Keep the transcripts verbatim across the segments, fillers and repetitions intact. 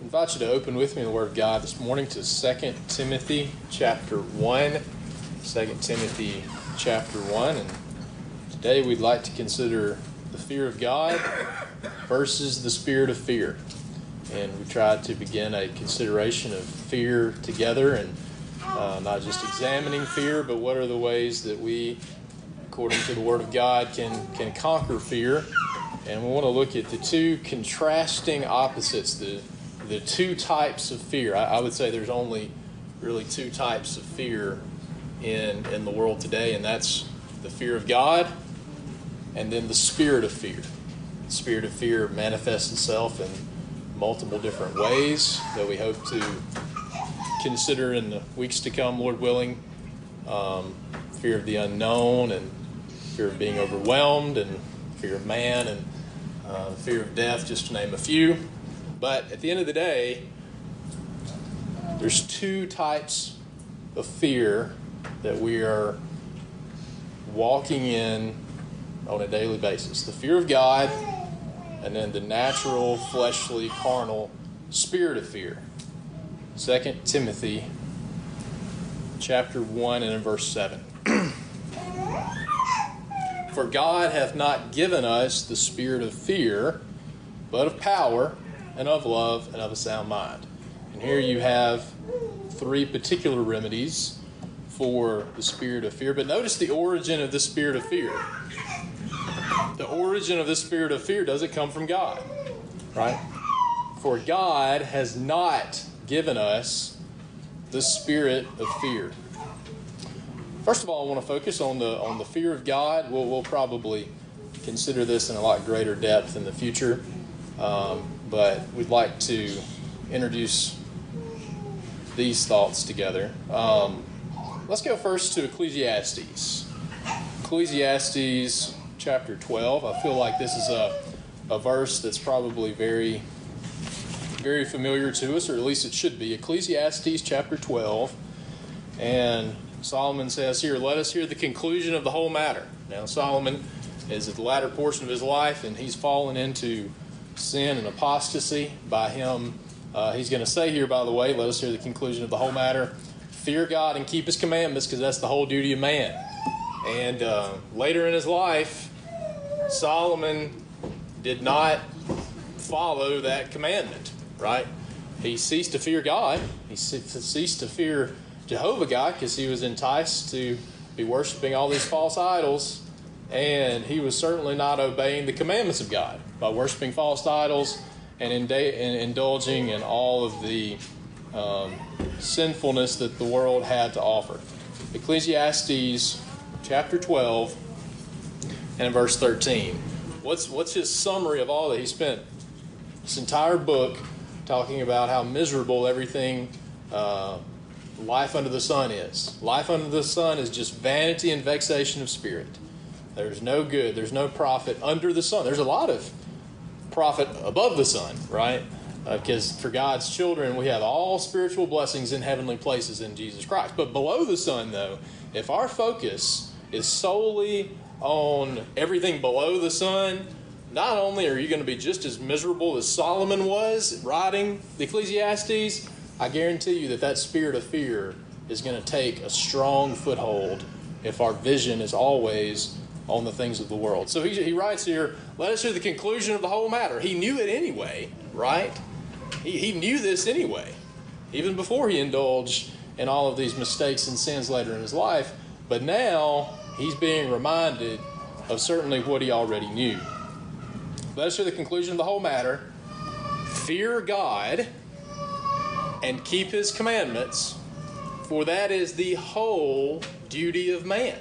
I invite you to open with me the Word of God this morning to Second Timothy chapter one. Second Timothy chapter one. And today we'd like to consider the fear of God versus the spirit of fear. And we tried to begin a consideration of fear together and uh, not just examining fear, but what are the ways that we, according to the Word of God, can, can conquer fear. And we want to look at the two contrasting opposites, the The two types of fear. I, I would say there's only really two types of fear in in the world today, and that's the fear of God and then the spirit of fear. The spirit of fear manifests itself in multiple different ways that we hope to consider in the weeks to come, Lord willing. Um, fear of the unknown and fear of being overwhelmed and fear of man and uh, fear of death, just to name a few. But at the end of the day, there's two types of fear that we are walking in on a daily basis. The fear of God and then the natural, fleshly, carnal spirit of fear. Second Timothy chapter one and in verse seven. For God hath not given us the spirit of fear, but of power, and of love, and of a sound mind. And here you have three particular remedies for the spirit of fear. But notice the origin of the spirit of fear. The origin of the spirit of fear doesn't come from God, right? For God has not given us the spirit of fear. First of all, I want to focus on the on the fear of God. We'll, we'll probably consider this in a lot greater depth in the future. Um, but we'd like to introduce these thoughts together. Um, let's go first to Ecclesiastes. Ecclesiastes chapter twelve. I feel like this is a, a verse that's probably very, very familiar to us, or at least it should be. Ecclesiastes chapter twelve. And Solomon says here, let us hear the conclusion of the whole matter. Now Solomon is at the latter portion of his life, and he's fallen into sin and apostasy by him. Uh, he's going to say here, by the way, let us hear the conclusion of the whole matter. Fear God and keep his commandments, because that's the whole duty of man. And uh, later in his life, Solomon did not follow that commandment, right? He ceased to fear God. He ceased to fear Jehovah God, because he was enticed to be worshiping all these false idols. And he was certainly not obeying the commandments of God by worshiping false idols and, ind- and indulging in all of the um, sinfulness that the world had to offer. Ecclesiastes chapter twelve and verse thirteen. What's, what's his summary of all that he spent? This entire book talking about how miserable everything uh, life under the sun is. Life under the sun is just vanity and vexation of spirit. There's no good. There's no profit under the sun. There's a lot of profit above the sun, right? Because uh, for God's children, we have all spiritual blessings in heavenly places in Jesus Christ. But below the sun, though, if our focus is solely on everything below the sun, not only are you going to be just as miserable as Solomon was writing the Ecclesiastes, I guarantee you that that spirit of fear is going to take a strong foothold if our vision is always on the things of the world. So he, he writes here, let us hear the conclusion of the whole matter. He knew it anyway, right? He, he knew this anyway, even before he indulged in all of these mistakes and sins later in his life. But now he's being reminded of certainly what he already knew. Let us hear the conclusion of the whole matter. Fear God and keep his commandments, for that is the whole duty of man.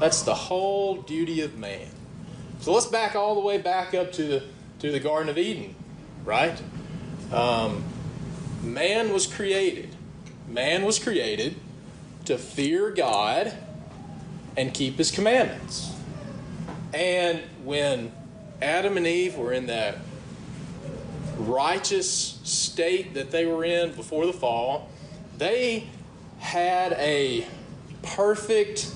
That's the whole duty of man. So let's back all the way back up to the, to the Garden of Eden, right? Um, man was created. Man was created to fear God and keep his commandments. And when Adam and Eve were in that righteous state that they were in before the fall, they had a perfect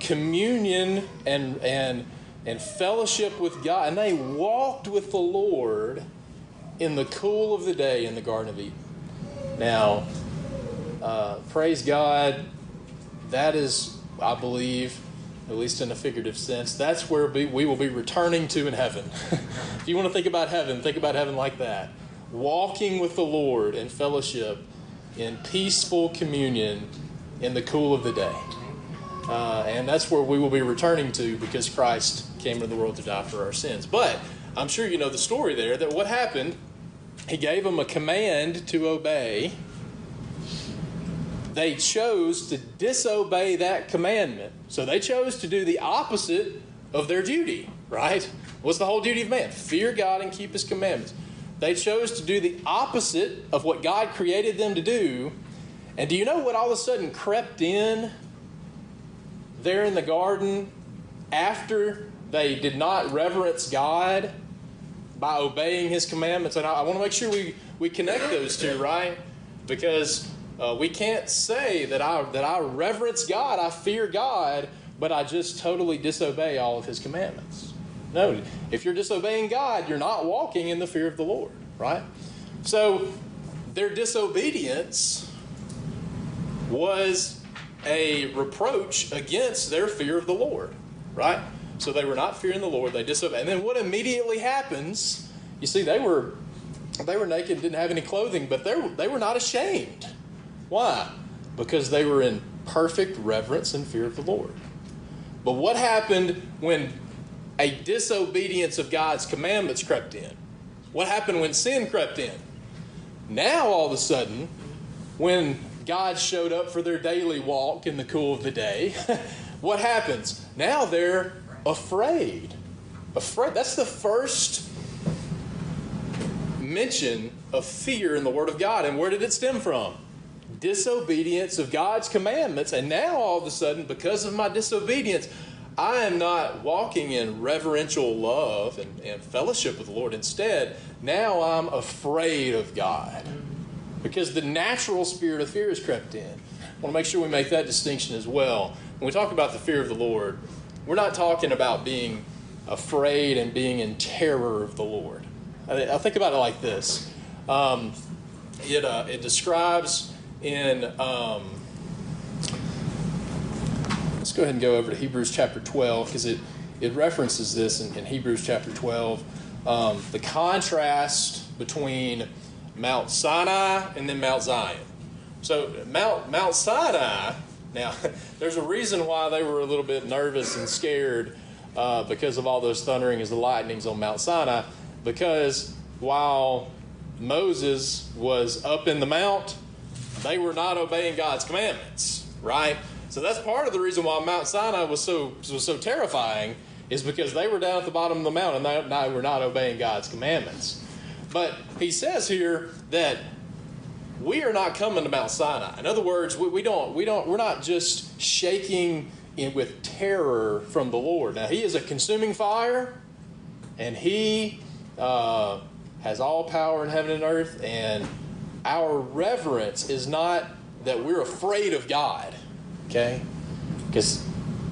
communion and and and fellowship with God, and they walked with the Lord in the cool of the day in the Garden of Eden. Now, uh, praise God, that is, I believe, at least in a figurative sense, that's where we, we will be returning to in heaven. If you want to think about heaven, think about heaven like that. Walking with the Lord in fellowship, in peaceful communion, in the cool of the day. Uh, and that's where we will be returning to, because Christ came into the world to die for our sins. But I'm sure you know the story there, that what happened, he gave them a command to obey. They chose to disobey that commandment. So they chose to do the opposite of their duty, right? What's the whole duty of man? Fear God and keep his commandments. They chose to do the opposite of what God created them to do. And do you know what all of a sudden crept in there in the garden after they did not reverence God by obeying his commandments? And I, I want to make sure we, we connect those two, right? Because uh, we can't say that I that I reverence God, I fear God, but I just totally disobey all of his commandments. No, if you're disobeying God, you're not walking in the fear of the Lord, right? So their disobedience was a reproach against their fear of the Lord, right? So they were not fearing the Lord, they disobeyed. And then what immediately happens, you see, they were they were naked, didn't have any clothing, but they were, they were not ashamed. Why? Because they were in perfect reverence and fear of the Lord. But what happened when a disobedience of God's commandments crept in? What happened when sin crept in? Now, all of a sudden, when God showed up for their daily walk in the cool of the day, what happens? Now they're afraid. Afraid. That's the first mention of fear in the Word of God. And where did it stem from? Disobedience of God's commandments. And now all of a sudden, because of my disobedience, I am not walking in reverential love and, and fellowship with the Lord. Instead, now I'm afraid of God, because the natural spirit of fear has crept in. I want to make sure we make that distinction as well. When we talk about the fear of the Lord, we're not talking about being afraid and being in terror of the Lord. I think about it like this. Um, it, uh, it describes in... Um, let's go ahead and go over to Hebrews chapter twelve, because it, it references this in, in Hebrews chapter twelve. Um, the contrast between Mount Sinai and then Mount Zion. So Mount Mount Sinai, now there's a reason why they were a little bit nervous and scared uh, because of all those thunderings and lightnings on Mount Sinai, because while Moses was up in the mount, they were not obeying God's commandments, right? So that's part of the reason why Mount Sinai was so was so terrifying, is because they were down at the bottom of the mountain and they, they were not obeying God's commandments. But he says here that we are not coming to Mount Sinai. In other words, we, we don't, we don't, we're not just shaking in with terror from the Lord. Now, he is a consuming fire, and he uh, has all power in heaven and earth. And our reverence is not that we're afraid of God, okay? Because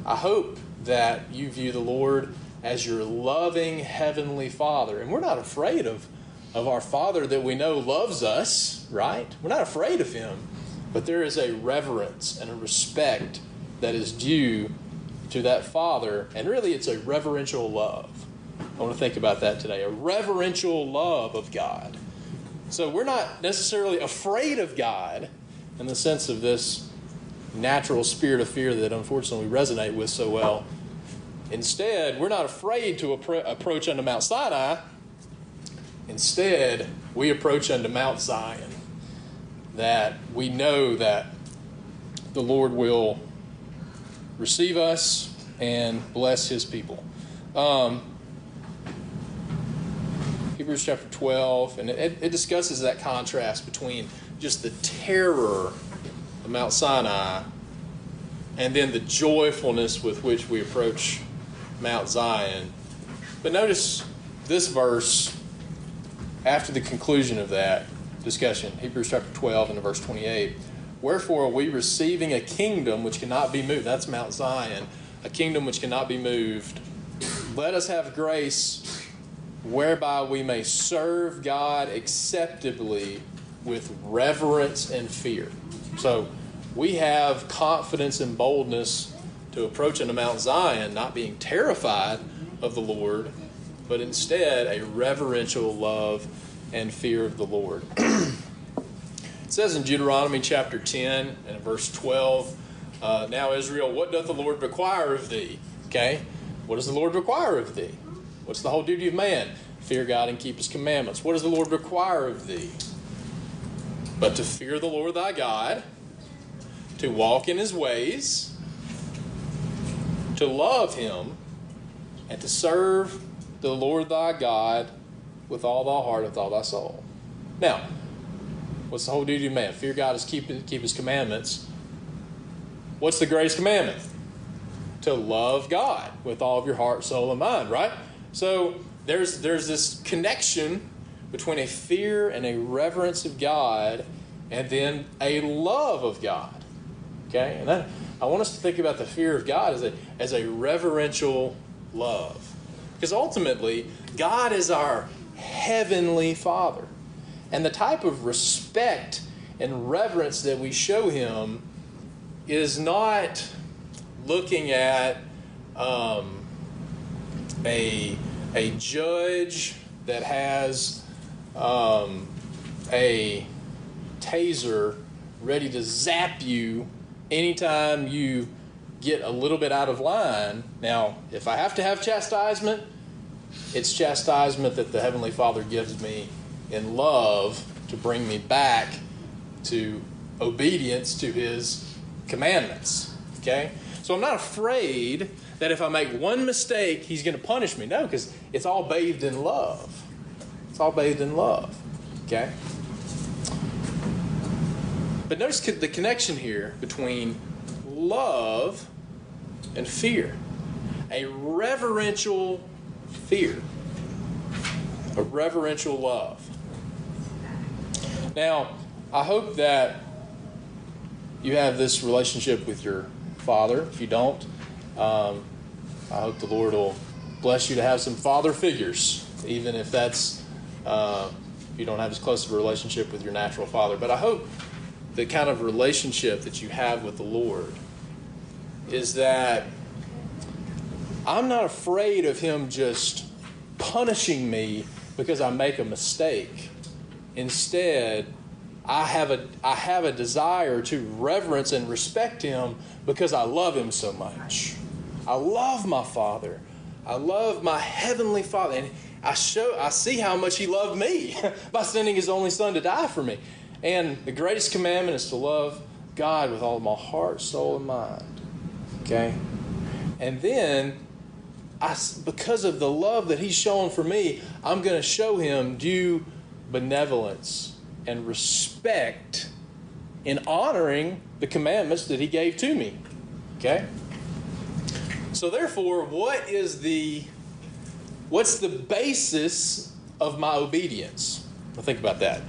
I hope that you view the Lord as your loving heavenly Father, and we're not afraid of. of our Father that we know loves us, right? We're not afraid of him, but there is a reverence and a respect that is due to that Father, and really it's a reverential love. I want to think about that today, a reverential love of God. So we're not necessarily afraid of God in the sense of this natural spirit of fear that unfortunately we resonate with so well. Instead, we're not afraid to approach unto Mount Sinai. Instead, we approach unto Mount Zion, that we know that the Lord will receive us and bless his people. Um, Hebrews chapter twelve, and it, it discusses that contrast between just the terror of Mount Sinai and then the joyfulness with which we approach Mount Zion. But notice this verse after the conclusion of that discussion, Hebrews chapter twelve and verse twenty-eight. Wherefore are we receiving a kingdom which cannot be moved? That's Mount Zion, a kingdom which cannot be moved. Let us have grace whereby we may serve God acceptably with reverence and fear. So we have confidence and boldness to approach into Mount Zion, not being terrified of the Lord, but instead a reverential love and fear of the Lord. It says in Deuteronomy chapter ten and verse twelve, uh, now Israel, what doth the Lord require of thee? Okay, what does the Lord require of thee? What's the whole duty of man? Fear God and keep his commandments. What does the Lord require of thee? But to fear the Lord thy God, to walk in his ways, to love him, and to serve the Lord thy God with all thy heart, with all thy soul. Now, what's the whole duty of man? Fear God is keep, keep his commandments. What's the greatest commandment? To love God with all of your heart, soul, and mind, right? So there's there's this connection between a fear and a reverence of God and then a love of God, okay? And that, I want us to think about the fear of God as a, as a reverential love, because ultimately God is our heavenly Father. And the type of respect and reverence that we show him is not looking at um, a, a judge that has um, a taser ready to zap you anytime you get a little bit out of line. Now, if I have to have chastisement, it's chastisement that the Heavenly Father gives me in love to bring me back to obedience to his commandments, okay? So I'm not afraid that if I make one mistake, he's going to punish me. No, because it's all bathed in love. It's all bathed in love, okay? But notice the connection here between love and fear, a reverential fear, a reverential love. Now, I hope that you have this relationship with your father. If you don't, um, I hope the Lord will bless you to have some father figures, even if that's uh, if you don't have as close of a relationship with your natural father. But I hope the kind of relationship that you have with the Lord is that I'm not afraid of him just punishing me because I make a mistake. Instead, I have a I have a desire to reverence and respect him because I love him so much. I love my Father. I love my Heavenly Father. And I show I see how much he loved me by sending his only son to die for me. And the greatest commandment is to love God with all of my heart, soul, and mind. Okay? And then I, because of the love that he's shown for me, I'm going to show him due benevolence and respect in honoring the commandments that he gave to me. Okay? So therefore, what is the what's the basis of my obedience? Now think about that.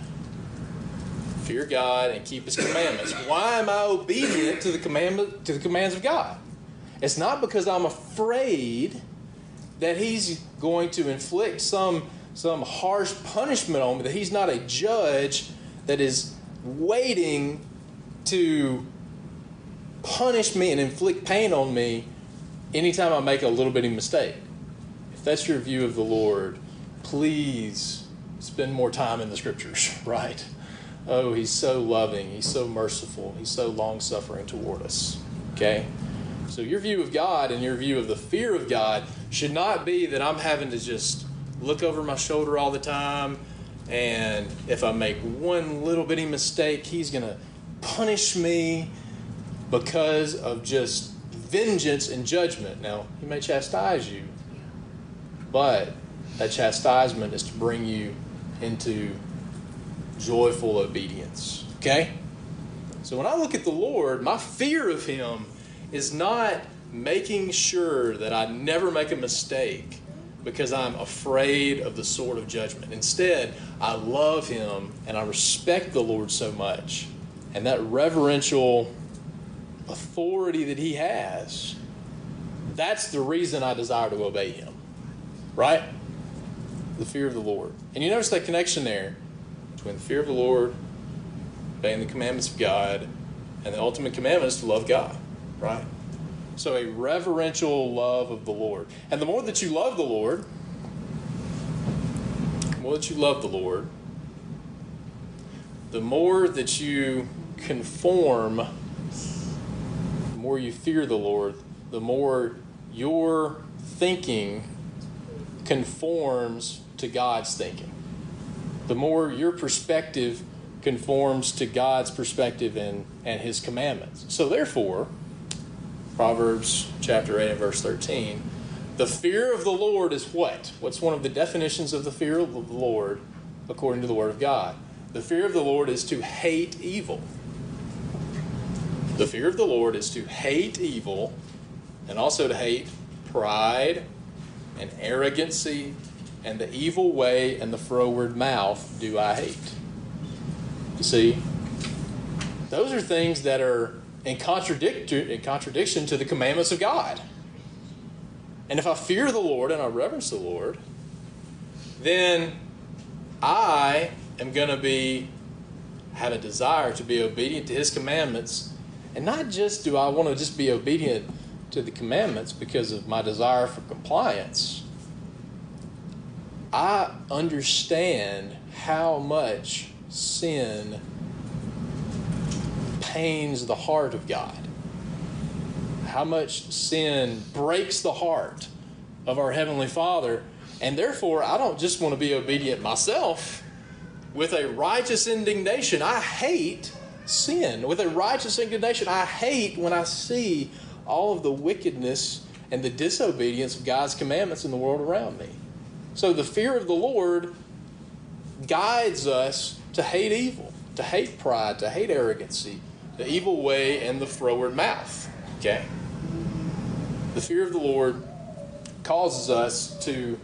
Fear God and keep his commandments. Why am I obedient to the commandment to the commands of God? It's not because I'm afraid that he's going to inflict some, some harsh punishment on me, that he's not a judge that is waiting to punish me and inflict pain on me anytime I make a little bitty mistake. If that's your view of the Lord, please spend more time in the Scriptures, right? Oh, he's so loving, he's so merciful, he's so long-suffering toward us, okay? So your view of God and your view of the fear of God should not be that I'm having to just look over my shoulder all the time, and if I make one little bitty mistake, he's going to punish me because of just vengeance and judgment. Now, he may chastise you, but That chastisement is to bring you into joyful obedience. Okay? So when I look at the Lord, my fear of Him is not making sure that I never make a mistake because I'm afraid of the sword of judgment. Instead, I love Him and I respect the Lord so much. And that reverential authority that He has, that's the reason I desire to obey Him. Right? The fear of the Lord. And you notice that connection there between the fear of the Lord, obeying the commandments of God, and the ultimate commandment is to love God. Right? So a reverential love of the Lord. And the more that you love the Lord, the more that you love the Lord, the more that you conform, the more you fear the Lord, the more your thinking conforms to God's thinking. The more your perspective conforms to God's perspective and, and His commandments. So therefore, Proverbs chapter eight and verse thirteen, the fear of the Lord is what? What's one of the definitions of the fear of the Lord according to the Word of God? The fear of the Lord is to hate evil. The fear of the Lord is to hate evil and also to hate pride and arrogancy and the evil way and the froward mouth do I hate. You see, those are things that are in, contradict- in contradiction to the commandments of God. And if I fear the Lord and I reverence the Lord, then I... I'm going to be have a desire to be obedient to His commandments. And not just do I want to just be obedient to the commandments because of my desire for compliance. I understand how much sin pains the heart of God. How much sin breaks the heart of our Heavenly Father. And therefore, I don't just want to be obedient myself. With a righteous indignation, I hate sin. With a righteous indignation, I hate when I see all of the wickedness and the disobedience of God's commandments in the world around me. So the fear of the Lord guides us to hate evil, to hate pride, to hate arrogancy, the evil way, and the froward mouth. Okay? The fear of the Lord causes us to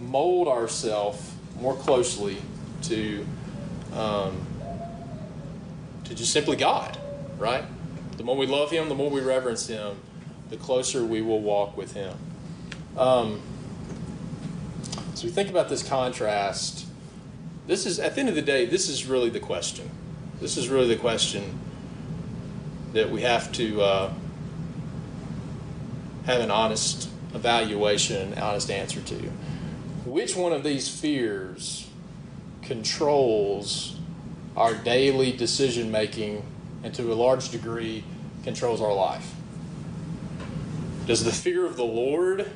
mold ourselves more closely to um, to just simply God, right? The more we love Him, the more we reverence Him, the closer we will walk with Him. Um, so we think about this contrast. This is, at the end of the day, this is really the question. This is really the question that we have to uh, have an honest evaluation, an honest answer to. Which one of these fears controls our daily decision making and to a large degree controls our life? Does the fear of the Lord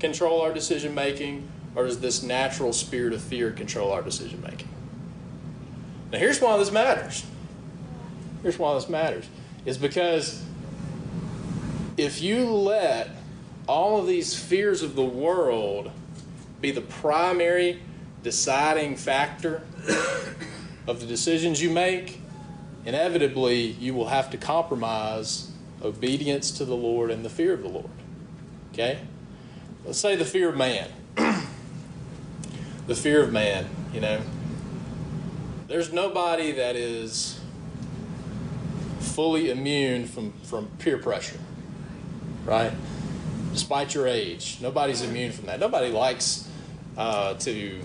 control our decision making, or does this natural spirit of fear control our decision making? Now here's why this matters. Here's why this matters. It's because if you let all of these fears of the world be the primary deciding factor of the decisions you make, inevitably you will have to compromise obedience to the Lord and the fear of the Lord. Okay? Let's say the fear of man. The fear of man, you know. There's nobody that is fully immune from, from peer pressure, right? Despite your age, nobody's immune from that. Nobody likes uh, to...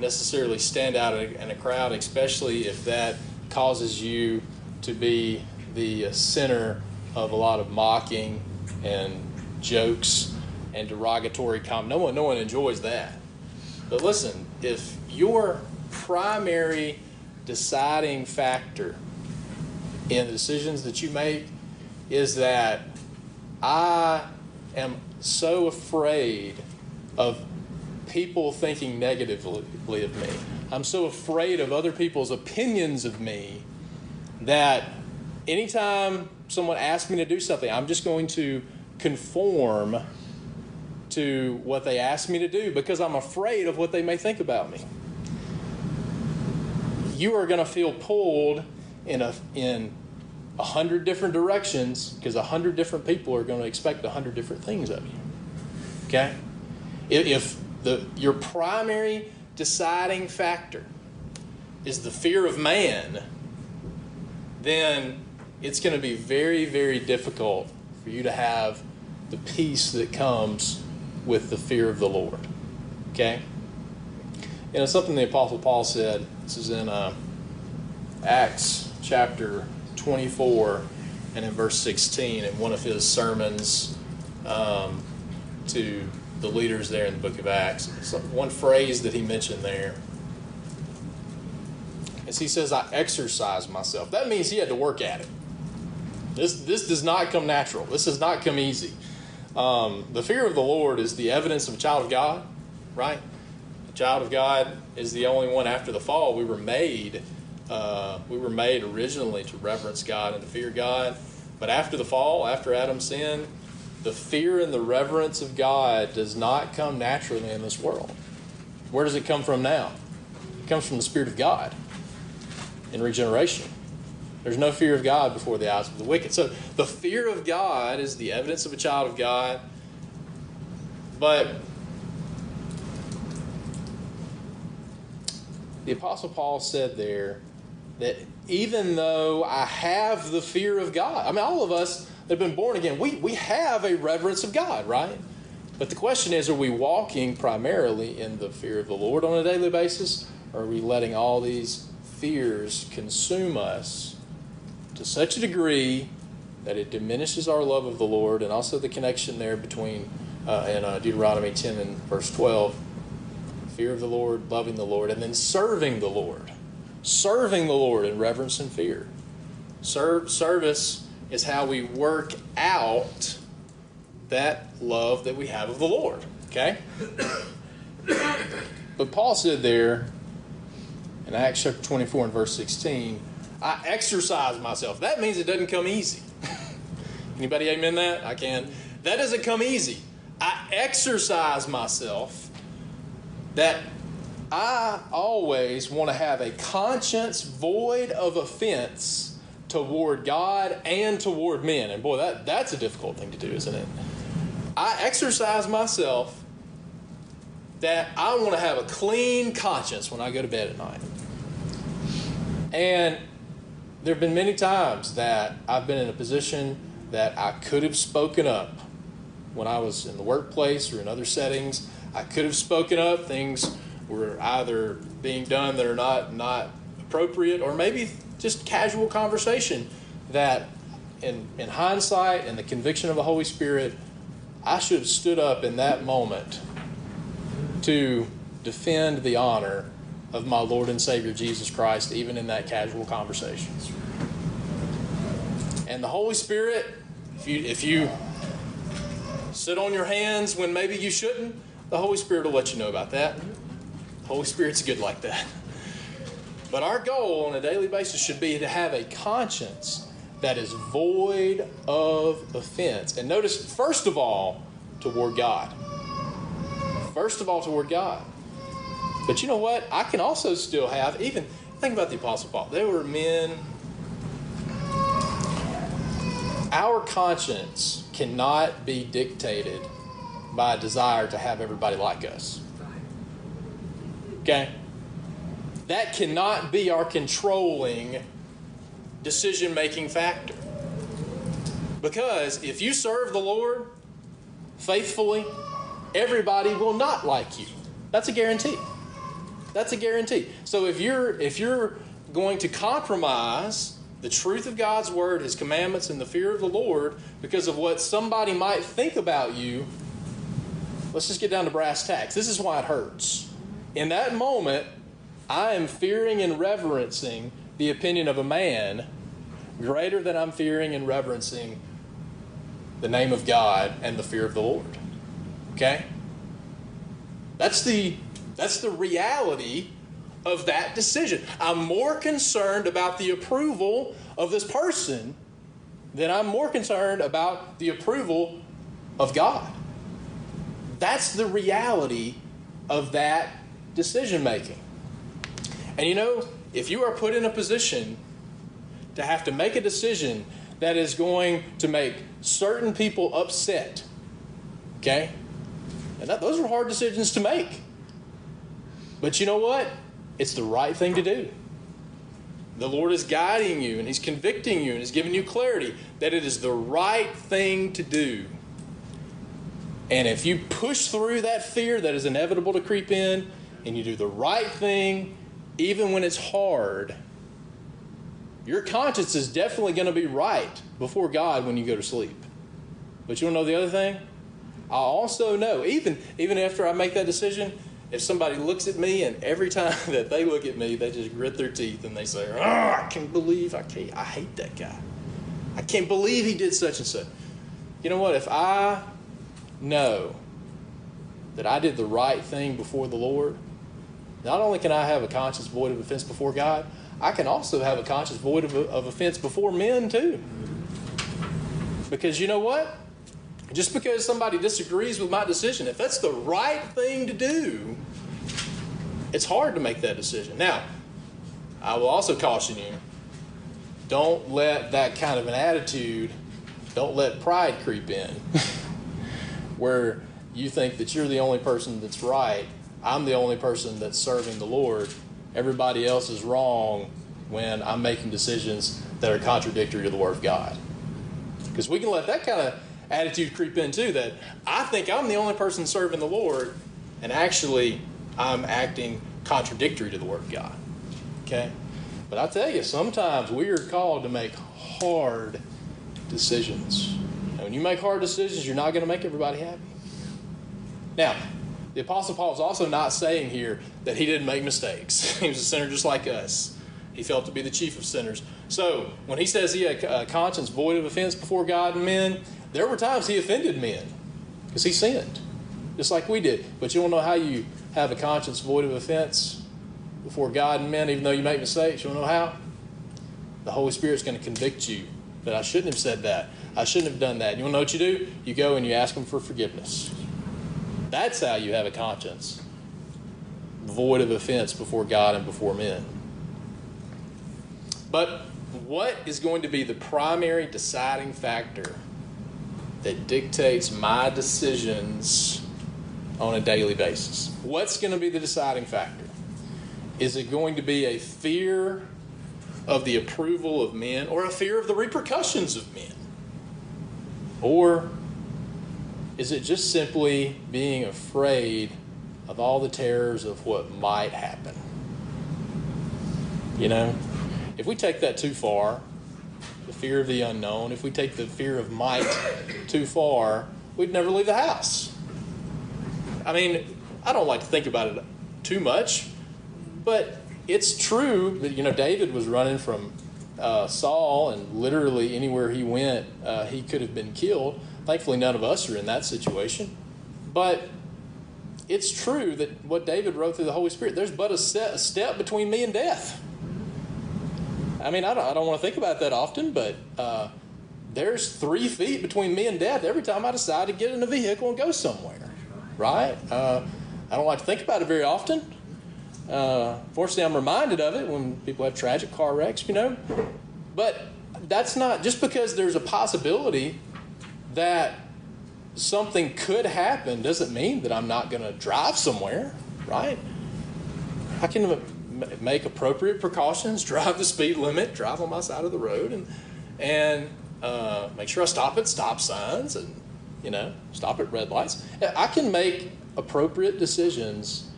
necessarily stand out in a crowd, especially if that causes you to be the center of a lot of mocking and jokes and derogatory comment. No one, no one enjoys that. But listen, if your primary deciding factor in the decisions that you make is that I am so afraid of people thinking negatively of me, I'm so afraid of other people's opinions of me that anytime someone asks me to do something, I'm just going to conform to what they ask me to do because I'm afraid of what they may think about me. You are going to feel pulled in a in a hundred different directions because a hundred different people are going to expect a hundred different things of you. Okay? If the your primary deciding factor is the fear of man, then it's going to be very, very difficult for you to have the peace that comes with the fear of the Lord. Okay? You know, something the Apostle Paul said, this is in uh, Acts chapter twenty-four and in verse sixteen in one of his sermons um, to the leaders there in the book of Acts. So one phrase that he mentioned there is he says, I exercise myself. That means he had to work at it. This this does not come natural. This does not come easy. Um, the fear of the Lord is the evidence of a child of God, right? The child of God is the only one after the fall. We were made, uh, we were made originally to reverence God and to fear God. But after the fall, after Adam's sin, the fear and the reverence of God does not come naturally in this world. Where does it come from now? It comes from the Spirit of God in regeneration. There's no fear of God before the eyes of the wicked. So the fear of God is the evidence of a child of God. But the Apostle Paul said there that even though I have the fear of God, I mean, all of us that have been born again, we, we have a reverence of God, right? But the question is, are we walking primarily in the fear of the Lord on a daily basis? Or are we letting all these fears consume us to such a degree that it diminishes our love of the Lord, and also the connection there between uh, in uh, Deuteronomy ten and verse twelve, fear of the Lord, loving the Lord, and then serving the Lord, serving the Lord in reverence and fear. Serve, service is how we work out that love that we have of the Lord. Okay, but Paul said there in Acts chapter twenty-four and verse sixteen, I exercise myself. That means it doesn't come easy. Anybody amen that? I can. That doesn't come easy. I exercise myself that I always want to have a conscience void of offense toward God and toward men. And boy, that, that's a difficult thing to do, isn't it? I exercise myself that I want to have a clean conscience when I go to bed at night. And there have been many times that I've been in a position that I could have spoken up when I was in the workplace or in other settings. I could have spoken up. Things were either being done that are not, not appropriate, or maybe just casual conversation that in, in hindsight and the conviction of the Holy Spirit, I should have stood up in that moment to defend the honor of my Lord and Savior Jesus Christ, even in that casual conversation. And the Holy Spirit, if you, if you sit on your hands when maybe you shouldn't, the Holy Spirit will let you know about that. The Holy Spirit's good like that. But our goal on a daily basis should be to have a conscience that is void of offense. And notice, first of all, toward God. First of all, toward God. But you know what? I can also still have, even, think about the Apostle Paul. They were men. Our conscience cannot be dictated by a desire to have everybody like us. Okay? That cannot be our controlling decision-making factor. Because if you serve the Lord faithfully, everybody will not like you. That's a guarantee. That's a guarantee. So if you're if you're going to compromise the truth of God's word, His commandments, and the fear of the Lord because of what somebody might think about you, let's just get down to brass tacks. This is why it hurts. In that moment, I am fearing and reverencing the opinion of a man greater than I'm fearing and reverencing the name of God and the fear of the Lord. Okay? That's the that's the reality of that decision. I'm more concerned about the approval of this person than I'm more concerned about the approval of God. That's the reality of that decision making. And you know, if you are put in a position to have to make a decision that is going to make certain people upset, okay? And that, those are hard decisions to make. But you know what? It's the right thing to do. The Lord is guiding you, and He's convicting you, and He's giving you clarity that it is the right thing to do. And if you push through that fear that is inevitable to creep in, and you do the right thing, even when it's hard, your conscience is definitely going to be right before God when you go to sleep. But you want to know the other thing? I also know, even, even after I make that decision, if somebody looks at me and every time that they look at me, they just grit their teeth and they say, oh, I can't believe, I can't, I hate that guy. I can't believe he did such and such. You know what? If I know that I did the right thing before the Lord, not only can I have a conscience void of offense before God, I can also have a conscience void of, of offense before men too. Because you know what? Just because somebody disagrees with my decision, if that's the right thing to do, it's hard to make that decision. Now, I will also caution you, don't let that kind of an attitude, don't let pride creep in where you think that you're the only person that's right, I'm the only person that's serving the Lord, everybody else is wrong when I'm making decisions that are contradictory to the Word of God. Because we can let that kind of attitude creep in too, that I think I'm the only person serving the Lord, and actually I'm acting contradictory to the Word of God. Okay? But I tell you, sometimes we are called to make hard decisions. Now, when you make hard decisions, you're not going to make everybody happy. Now, the Apostle Paul is also not saying here that he didn't make mistakes. He was a sinner just like us. He felt to be the chief of sinners. So when he says he had a conscience void of offense before God and men, there were times he offended men because he sinned, just like we did. But you want to know how you have a conscience void of offense before God and men, even though you make mistakes? You want to know how? The Holy Spirit's going to convict you that I shouldn't have said that. I shouldn't have done that. You want to know what you do? You go and you ask Him for forgiveness. That's how you have a conscience void of offense before God and before men. But what is going to be the primary deciding factor that dictates my decisions on a daily basis? What's going to be the deciding factor? Is it going to be a fear of the approval of men, or a fear of the repercussions of men? Or is it just simply being afraid of all the terrors of what might happen? You know, if we take that too far, the fear of the unknown, if we take the fear of might too far, we'd never leave the house. I mean, I don't like to think about it too much, but it's true that, you know, David was running from uh, Saul, and literally anywhere he went, uh, he could have been killed. Thankfully, none of us are in that situation. But it's true that what David wrote through the Holy Spirit, there's but a, set, a step between me and death. I mean, I don't, I don't want to think about that often, but uh, there's three feet between me and death every time I decide to get in a vehicle and go somewhere, right? Uh, I don't like to think about it very often. Uh, fortunately, I'm reminded of it when people have tragic car wrecks, you know. But that's not, just because there's a possibility that something could happen doesn't mean that I'm not going to drive somewhere, right? I can make appropriate precautions, drive the speed limit, drive on my side of the road, and and uh, make sure I stop at stop signs, and, you know, stop at red lights. I can make appropriate decisions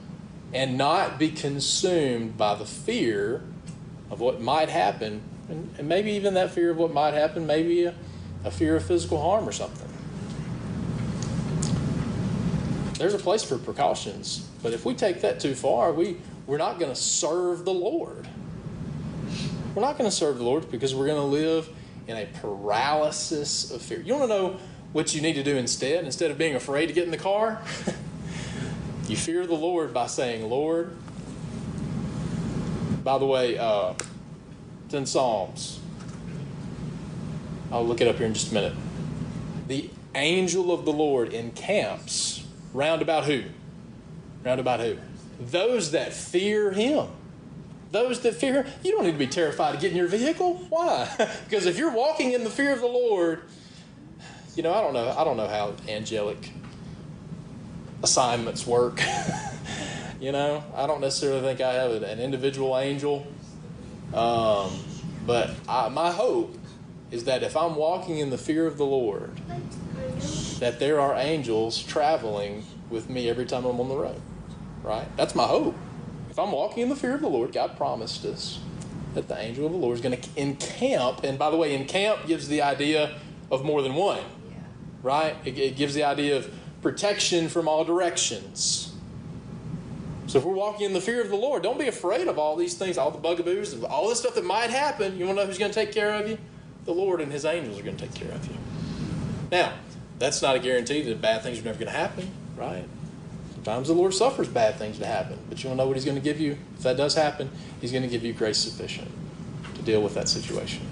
and not be consumed by the fear of what might happen, and, and maybe even that fear of what might happen, maybe a, a fear of physical harm or something. There's a place for precautions, but if we take that too far, we We're not going to serve the Lord. We're not going to serve the Lord because we're going to live in a paralysis of fear. You want to know what you need to do instead? Instead of being afraid to get in the car, you fear the Lord by saying, Lord, by the way, uh, it's in Psalms. I'll look it up here in just a minute. The angel of the Lord encamps Round about who? Round about who? Those that fear him. Those that fear him. You don't need to be terrified to get in your vehicle. Why? Because if you're walking in the fear of the Lord, you know, I don't know, I don't know how angelic assignments work. You know, I don't necessarily think I have an individual angel. Um, but I, my hope is that if I'm walking in the fear of the Lord, that there are angels traveling with me every time I'm on the road, right? That's my hope. If I'm walking in the fear of the Lord, God promised us that the angel of the Lord is going to encamp. And by the way, encamp gives the idea of more than one, right? It, it gives the idea of protection from all directions. So if we're walking in the fear of the Lord, don't be afraid of all these things, all the bugaboos, all this stuff that might happen. You want to know who's going to take care of you? The Lord and his angels are going to take care of you. Now, that's not a guarantee that bad things are never going to happen, right? Sometimes the Lord suffers bad things to happen, but you want to know what he's going to give you? If that does happen, he's going to give you grace sufficient to deal with that situation.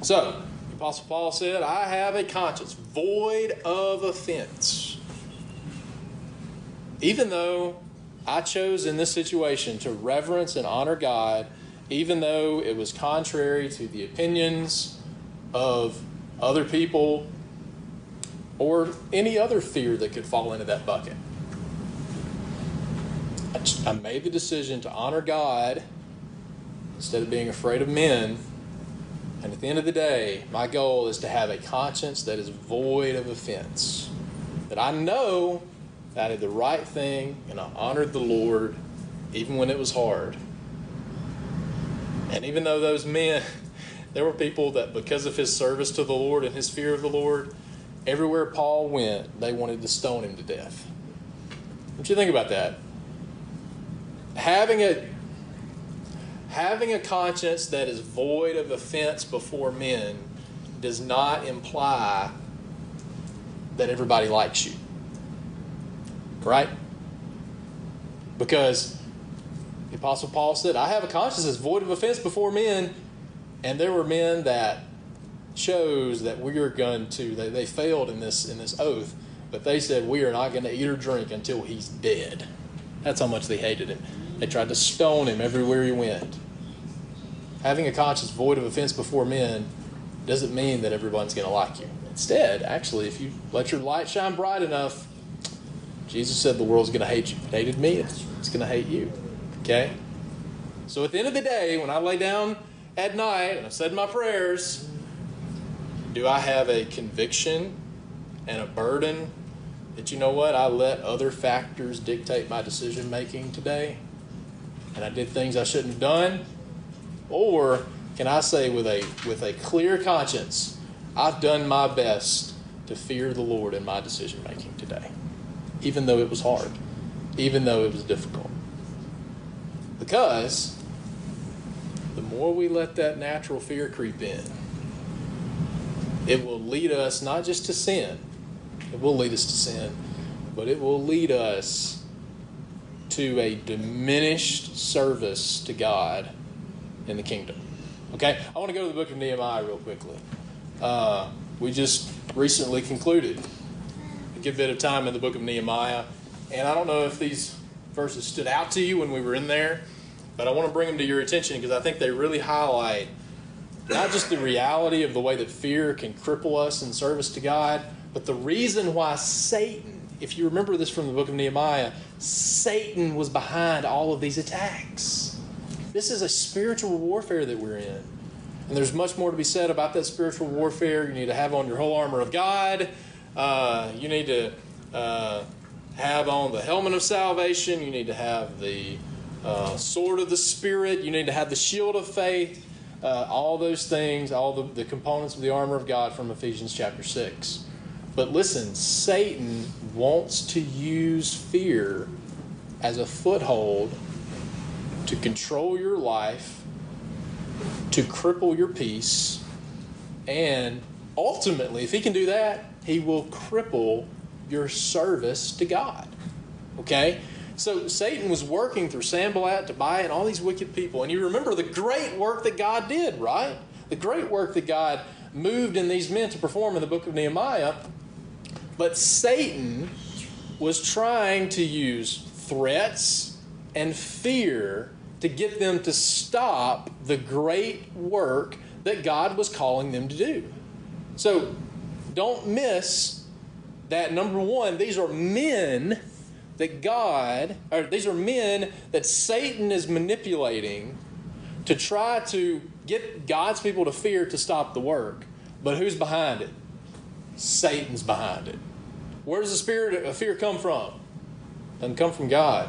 So, the Apostle Paul said, I have a conscience void of offense. Even though I chose in this situation to reverence and honor God, even though it was contrary to the opinions of other people or any other fear that could fall into that bucket. I, just, I made the decision to honor God instead of being afraid of men. And at the end of the day, my goal is to have a conscience that is void of offense, that I know I did the right thing, and I honored the Lord, even when it was hard. And even though those men, there were people that because of his service to the Lord and his fear of the Lord, everywhere Paul went, they wanted to stone him to death. What do you think about that? Having a, having a conscience that is void of offense before men does not imply that everybody likes you. Right? Because the Apostle Paul said, I have a conscience that's void of offense before men. And there were men that chose that we are going to, they, they failed in this in this oath, but they said, we are not going to eat or drink until he's dead. That's how much they hated him. They tried to stone him everywhere he went. Having a conscience void of offense before men doesn't mean that everyone's going to like you. Instead, actually, if you let your light shine bright enough, Jesus said the world's going to hate you. If it hated me, it's, it's going to hate you. Okay? So at the end of the day, when I lay down at night and I've said my prayers, do I have a conviction and a burden that, you know what, I let other factors dictate my decision-making today and I did things I shouldn't have done? Or can I say with a with a clear conscience, I've done my best to fear the Lord in my decision-making today? Even though it was hard, even though it was difficult. Because the more we let that natural fear creep in, it will lead us not just to sin, it will lead us to sin, but it will lead us to a diminished service to God in the kingdom. Okay? I want to go to the book of Nehemiah real quickly. Uh, we just recently concluded a bit of time in the book of Nehemiah, and I don't know if these verses stood out to you when we were in there, but I want to bring them to your attention because I think they really highlight not just the reality of the way that fear can cripple us in service to God, but the reason why Satan, if you remember this from the book of Nehemiah, Satan was behind all of these attacks. This is a spiritual warfare that we're in, and there's much more to be said about that spiritual warfare. You need to have on your whole armor of God. Uh, you need to uh, have on the helmet of salvation. You need to have the uh, sword of the Spirit. You need to have the shield of faith. Uh, all those things, all the, the components of the armor of God from Ephesians chapter six. But listen, Satan wants to use fear as a foothold to control your life, to cripple your peace, and ultimately, if he can do that, he will cripple your service to God. Okay? So Satan was working through Sambalat, Tobiah, and all these wicked people. And you remember the great work that God did, right? The great work that God moved in these men to perform in the book of Nehemiah. But Satan was trying to use threats and fear to get them to stop the great work that God was calling them to do. So don't miss that, number one, these are men that God, or these are men that Satan is manipulating to try to get God's people to fear to stop the work. But who's behind it? Satan's behind it. Where does the spirit of fear come from? It doesn't come from God.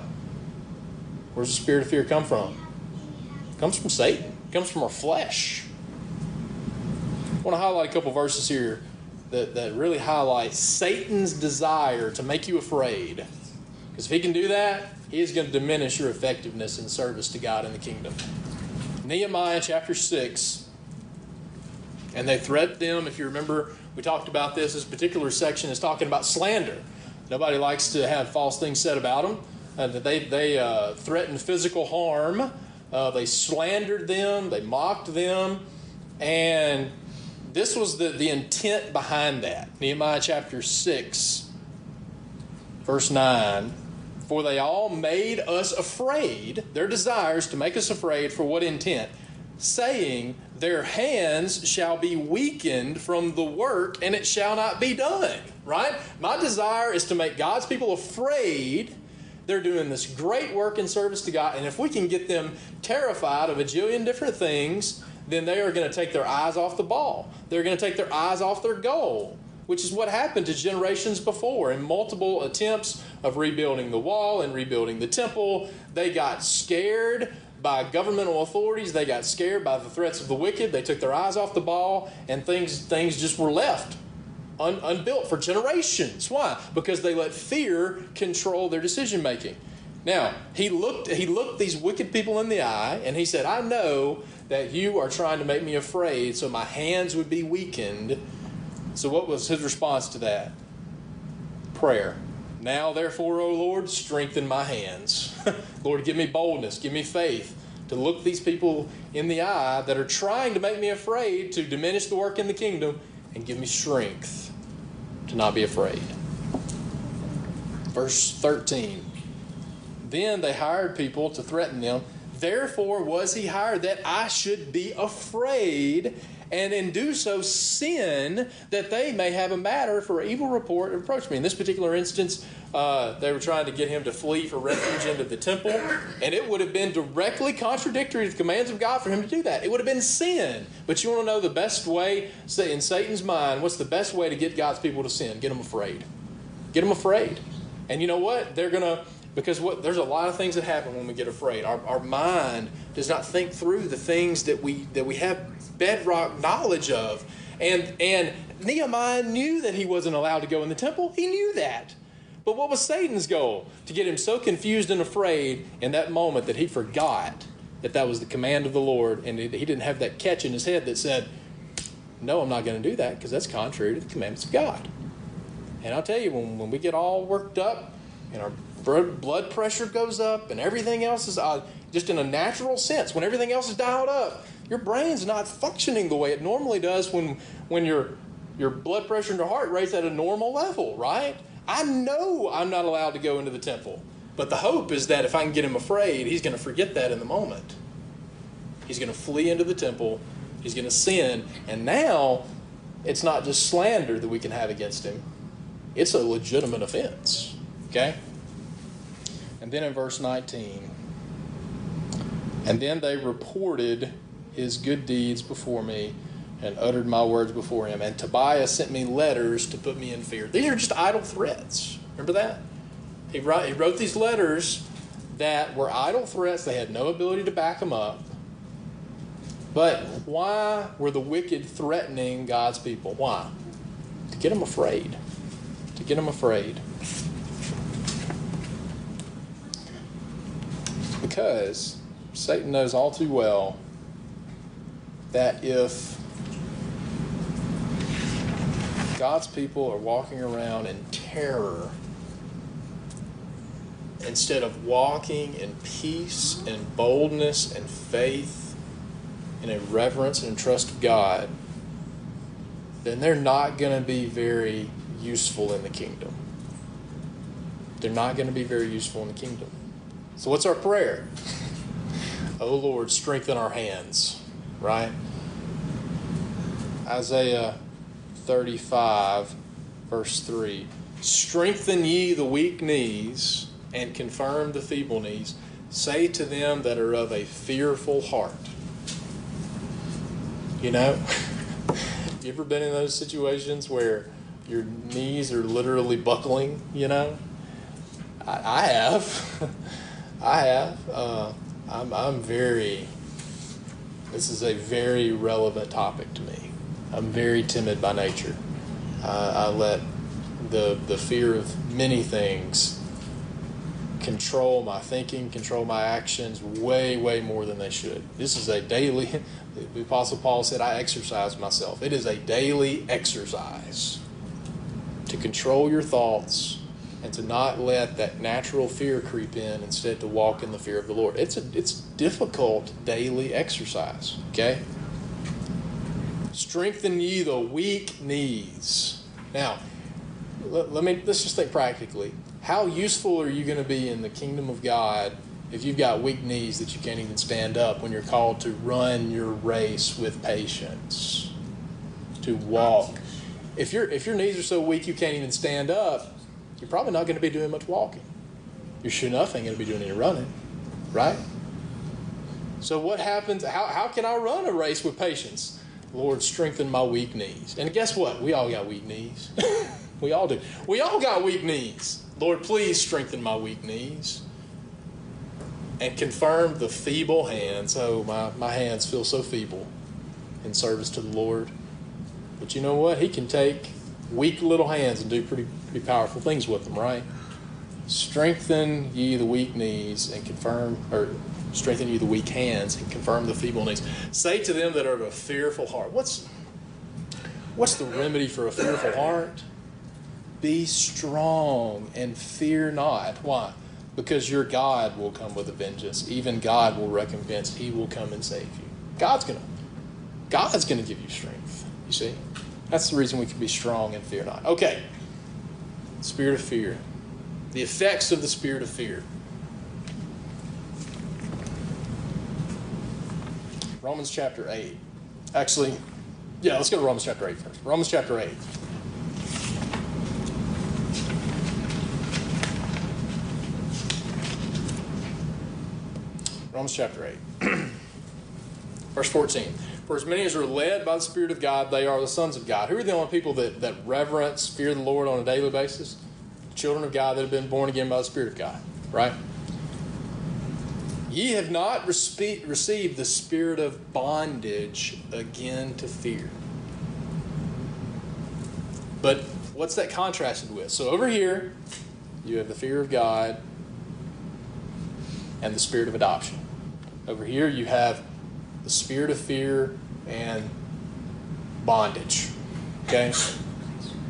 Where's the spirit of fear come from? It comes from Satan. It comes from our flesh. I want to highlight a couple verses here that, that really highlight Satan's desire to make you afraid. Because if he can do that, he is going to diminish your effectiveness in service to God in the kingdom. Nehemiah chapter six, and they threat them. If you remember, we talked about this. This particular section is talking about slander. Nobody likes to have false things said about them. Uh, they they uh, threatened physical harm. Uh, they slandered them. They mocked them. And this was the, the intent behind that. Nehemiah chapter six, verse nine. For they all made us afraid, their desires to make us afraid, for what intent? Saying, their hands shall be weakened from the work, and it shall not be done. Right? My desire is to make God's people afraid. They're doing this great work in service to God, and if we can get them terrified of a jillion different things, then they are going to take their eyes off the ball. They're going to take their eyes off their goal, which is what happened to generations before. In multiple attempts of rebuilding the wall and rebuilding the temple, they got scared by governmental authorities. They got scared by the threats of the wicked. They took their eyes off the ball, and things things just were left Un- unbuilt for generations. Why? Because they let fear control their decision making. Now, he looked he looked these wicked people in the eye, and he said, I know that you are trying to make me afraid, so my hands would be weakened. So what was his response to that? Prayer. Now, therefore, O Lord, strengthen my hands. Lord, give me boldness, give me faith to look these people in the eye that are trying to make me afraid to diminish the work in the kingdom, and give me strength to not be afraid. Verse thirteen. Then they hired people to threaten them. Therefore was he hired, that I should be afraid, and in do so sin, that they may have a matter for evil report and approach me. In this particular instance, uh, they were trying to get him to flee for refuge into the temple, and it would have been directly contradictory to the commands of God for him to do that. It would have been sin. But you want to know the best way, in Satan's mind, what's the best way to get God's people to sin? Get them afraid. Get them afraid. And you know what? They're going to... Because what, there's a lot of things that happen when we get afraid. Our, our mind does not think through the things that we that we have bedrock knowledge of. And, and Nehemiah knew that he wasn't allowed to go in the temple. He knew that. But what was Satan's goal? To get him so confused and afraid in that moment that he forgot that that was the command of the Lord, and he didn't have that catch in his head that said, no, I'm not going to do that because that's contrary to the commandments of God. And I'll tell you, when, when we get all worked up and our blood pressure goes up and everything else is uh, just in a natural sense. When everything else is dialed up, your brain's not functioning the way it normally does when when your your blood pressure and your heart rate's at a normal level, right? I know I'm not allowed to go into the temple, but the hope is that if I can get him afraid, he's going to forget that in the moment. He's going to flee into the temple. He's going to sin. And now it's not just slander that we can have against him. It's a legitimate offense, okay? And then in verse nineteen, and then they reported his good deeds before me and uttered my words before him. And Tobiah sent me letters to put me in fear. These are just idle threats. Remember that? He wrote, he wrote these letters that were idle threats. They had no ability to back them up. But why were the wicked threatening God's people? Why? To get them afraid. To get them afraid. Because Satan knows all too well that if God's people are walking around in terror instead of walking in peace and boldness and faith and in reverence and trust of God, then they're not going to be very useful in the kingdom. they're not going to be very useful in the kingdom. So what's our prayer? Oh, Lord, strengthen our hands, right? Isaiah thirty-five, verse three. Strengthen ye the weak knees, and confirm the feeble knees. Say to them that are of a fearful heart. You know, you ever been in those situations where your knees are literally buckling, you know? I, I have. I have. Uh, I'm, I'm very, this is a very relevant topic to me. I'm very timid by nature. Uh, I let the the fear of many things control my thinking, control my actions way, way more than they should. This is a daily, the Apostle Paul said, I exercise myself. It is a daily exercise to control your thoughts and to not let that natural fear creep in, instead to walk in the fear of the Lord. It's a it's difficult daily exercise, okay? Strengthen ye the weak knees. Now, let, let me, let's just think practically. How useful are you going to be in the kingdom of God if you've got weak knees that you can't even stand up when you're called to run your race with patience, to walk? If, you're, if your knees are so weak you can't even stand up, you're probably not going to be doing much walking. You're sure enough ain't going to be doing any running, right? So what happens? How, how can I run a race with patience? Lord, strengthen my weak knees. And guess what? We all got weak knees. We all do. We all got weak knees. Lord, please strengthen my weak knees and confirm the feeble hands. Oh, my, my hands feel so feeble in service to the Lord. But you know what? He can take weak little hands and do pretty, pretty powerful things with them, right? Strengthen ye the weak knees and confirm, or strengthen ye the weak hands and confirm the feeble knees. Say to them that are of a fearful heart. What's, what's the remedy for a fearful heart? Be strong and fear not. Why? Because your God will come with a vengeance. Even God will recompense. He will come and save you. God's going to God's going to give you strength. You see? That's the reason we can be strong and fear not. Okay. Spirit of fear. The effects of the spirit of fear. Romans chapter eight. Actually, yeah, let's go to Romans chapter eight first. Romans chapter eight. Romans chapter eight, verse fourteen. For as many as are led by the Spirit of God, they are the sons of God. Who are the only people that, that reverence, fear the Lord on a daily basis? The children of God that have been born again by the Spirit of God, right? Ye have not respe- received the spirit of bondage again to fear. But what's that contrasted with? So over here, you have the fear of God and the spirit of adoption. Over here you have the spirit of fear and bondage. Okay?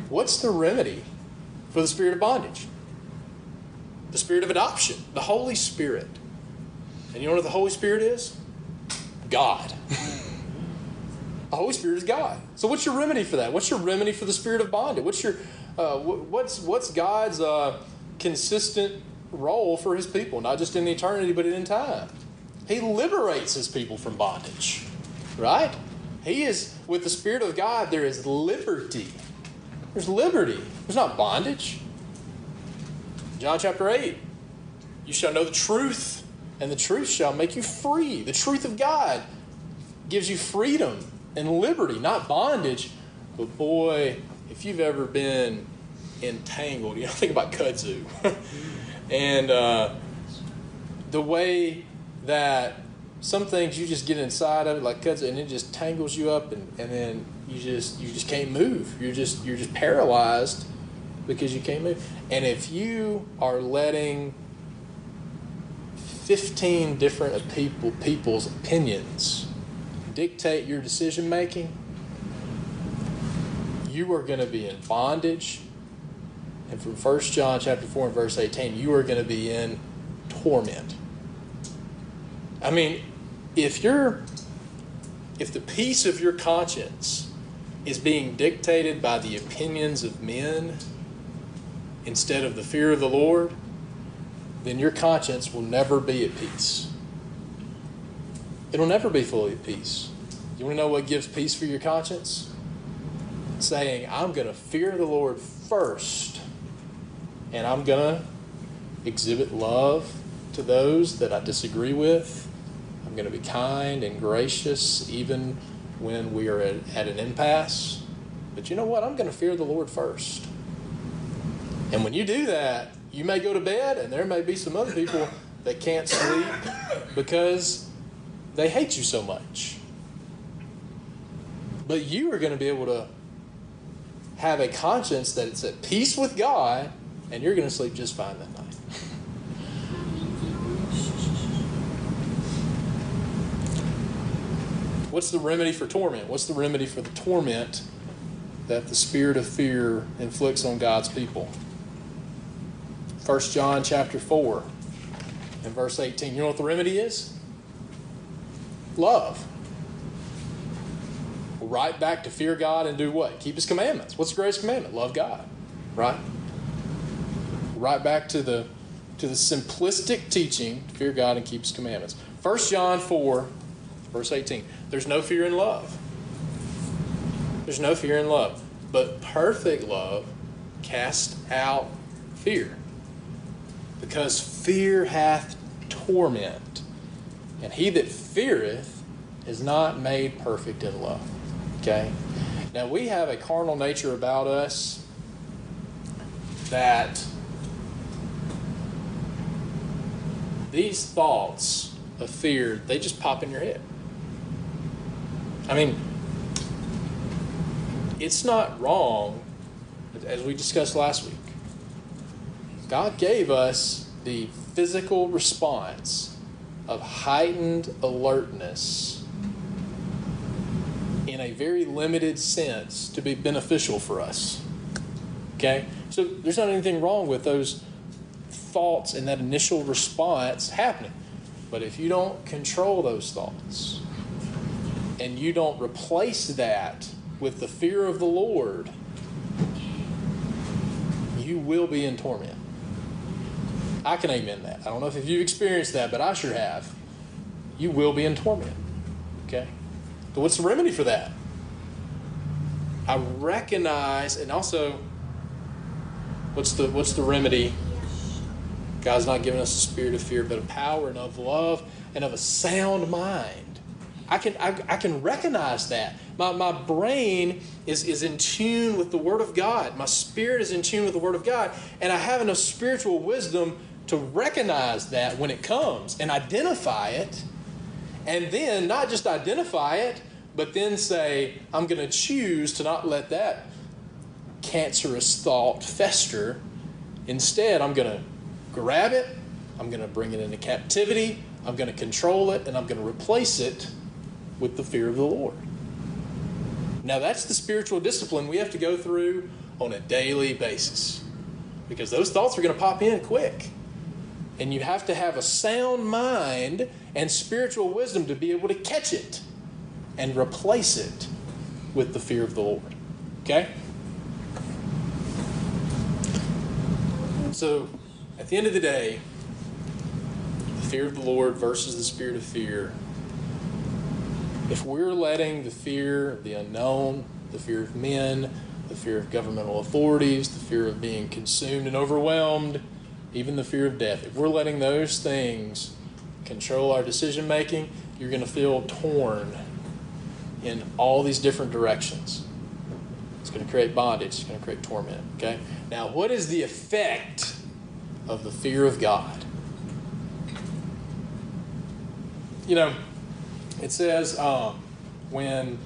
What's the remedy for the spirit of bondage? The spirit of adoption. The Holy Spirit. And you know what the Holy Spirit is? God. The Holy Spirit is God. So what's your remedy for that? What's your remedy for the spirit of bondage? What's your uh, what's what's God's uh, consistent role for his people, not just in eternity, but in time? He liberates his people from bondage, right? He is, with the Spirit of God, there is liberty. There's liberty. There's not bondage. John chapter eight, you shall know the truth, and the truth shall make you free. The truth of God gives you freedom and liberty, not bondage. But boy, if you've ever been entangled, you know, think about kudzu. And uh, the way that some things you just get inside of it, like cuts, and it just tangles you up, and, and then you just you just can't move. You're just you're just paralyzed because you can't move. And if you are letting fifteen different people people's opinions dictate your decision making, you are going to be in bondage. And from First John chapter four and verse eighteen, you are going to be in torment. I mean, if you're, if the peace of your conscience is being dictated by the opinions of men instead of the fear of the Lord, then your conscience will never be at peace. It'll never be fully at peace. You want to know what gives peace for your conscience? Saying, I'm going to fear the Lord first, and I'm going to exhibit love to those that I disagree with. I'm going to be kind and gracious even when we are at, at an impasse. But you know what? I'm going to fear the Lord first. And when you do that, you may go to bed, and there may be some other people that can't sleep because they hate you so much. But you are going to be able to have a conscience that it's at peace with God, and you're going to sleep just fine that night. What's the remedy for torment? What's the remedy for the torment that the spirit of fear inflicts on God's people? First John chapter four and verse eighteen. You know what the remedy is? Love. We're right back to fear God and do what? Keep his commandments. What's the greatest commandment? Love God. Right? We're right back to the to the simplistic teaching to fear God and keep his commandments. First John four, verse eighteen. There's no fear in love. There's no fear in love. But perfect love casts out fear, because fear hath torment, and he that feareth is not made perfect in love. Okay? Now we have a carnal nature about us that these thoughts of fear, they just pop in your head. I mean, it's not wrong, as we discussed last week. God gave us the physical response of heightened alertness in a very limited sense to be beneficial for us. Okay? So there's not anything wrong with those thoughts and that initial response happening. But if you don't control those thoughts and you don't replace that with the fear of the Lord, you will be in torment. I can amen that. I don't know if you've experienced that, but I sure have. You will be in torment. Okay? But what's the remedy for that? I recognize, and also, what's the what's the remedy? God's not giving us a spirit of fear, but of power and of love and of a sound mind. I can I, I can recognize that. My my brain is, is in tune with the Word of God. My spirit is in tune with the Word of God. And I have enough spiritual wisdom to recognize that when it comes and identify it. And then not just identify it, but then say, I'm going to choose to not let that cancerous thought fester. Instead, I'm going to grab it. I'm going to bring it into captivity. I'm going to control it. And I'm going to replace it with the fear of the Lord. Now, that's the spiritual discipline we have to go through on a daily basis, because those thoughts are going to pop in quick. And you have to have a sound mind and spiritual wisdom to be able to catch it and replace it with the fear of the Lord. Okay? So, at the end of the day, the fear of the Lord versus the spirit of fear. If we're letting the fear of the unknown, the fear of men, the fear of governmental authorities, the fear of being consumed and overwhelmed, even the fear of death, if we're letting those things control our decision making, you're going to feel torn in all these different directions. It's going to create bondage. It's going to create torment. Okay? Now, what is the effect of the fear of God? You know, it says um, when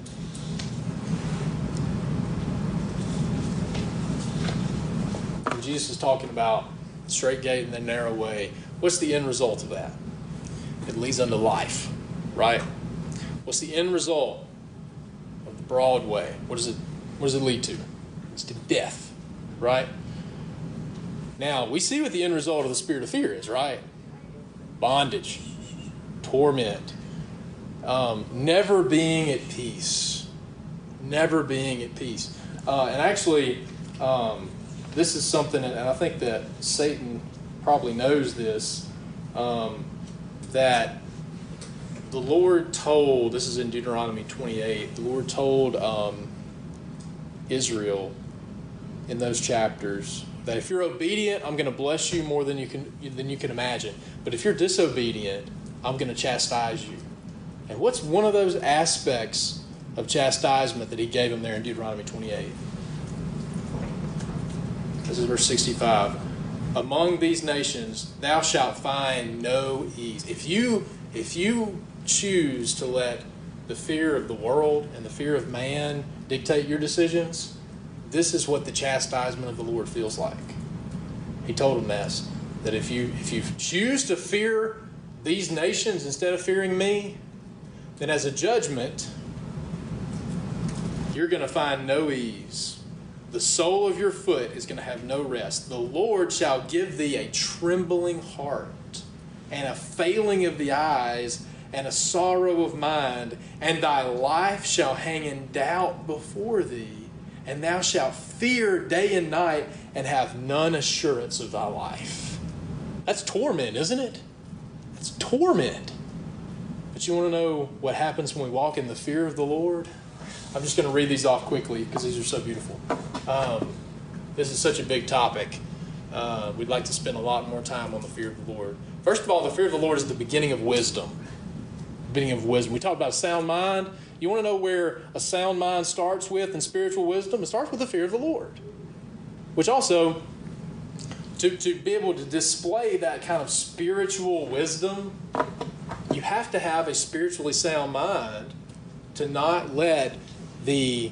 Jesus is talking about the straight gate and the narrow way, what's the end result of that? It leads unto life, right? What's the end result of the broad way? What does it, what does it lead to? It's to death, right? Now, we see what the end result of the spirit of fear is, right? Bondage, torment. Um, never being at peace. Never being at peace. Uh, and actually, um, this is something, and I think that Satan probably knows this, um, that the Lord told, this is in Deuteronomy twenty-eight, the Lord told um, Israel in those chapters that if you're obedient, I'm going to bless you more than you can than you can imagine. But if you're disobedient, I'm going to chastise you. And what's one of those aspects of chastisement that he gave them there in Deuteronomy twenty-eight? This is verse sixty-five. Among these nations thou shalt find no ease. If you if you choose to let the fear of the world and the fear of man dictate your decisions, this is what the chastisement of the Lord feels like. He told them this, that if you if you choose to fear these nations instead of fearing me, then as a judgment, you're going to find no ease. The sole of your foot is going to have no rest. The Lord shall give thee a trembling heart, and a failing of the eyes, and a sorrow of mind, and thy life shall hang in doubt before thee, and thou shalt fear day and night, and have none assurance of thy life. That's torment, isn't it? That's torment. But you want to know what happens when we walk in the fear of the Lord? I'm just going to read these off quickly because these are so beautiful. Um, this is such a big topic. Uh, we'd like to spend a lot more time on the fear of the Lord. First of all, the fear of the Lord is the beginning of wisdom. Beginning of wisdom. We talked about a sound mind. You want to know where a sound mind starts with in spiritual wisdom? It starts with the fear of the Lord, which also, to, to be able to display that kind of spiritual wisdom, you have to have a spiritually sound mind to not let the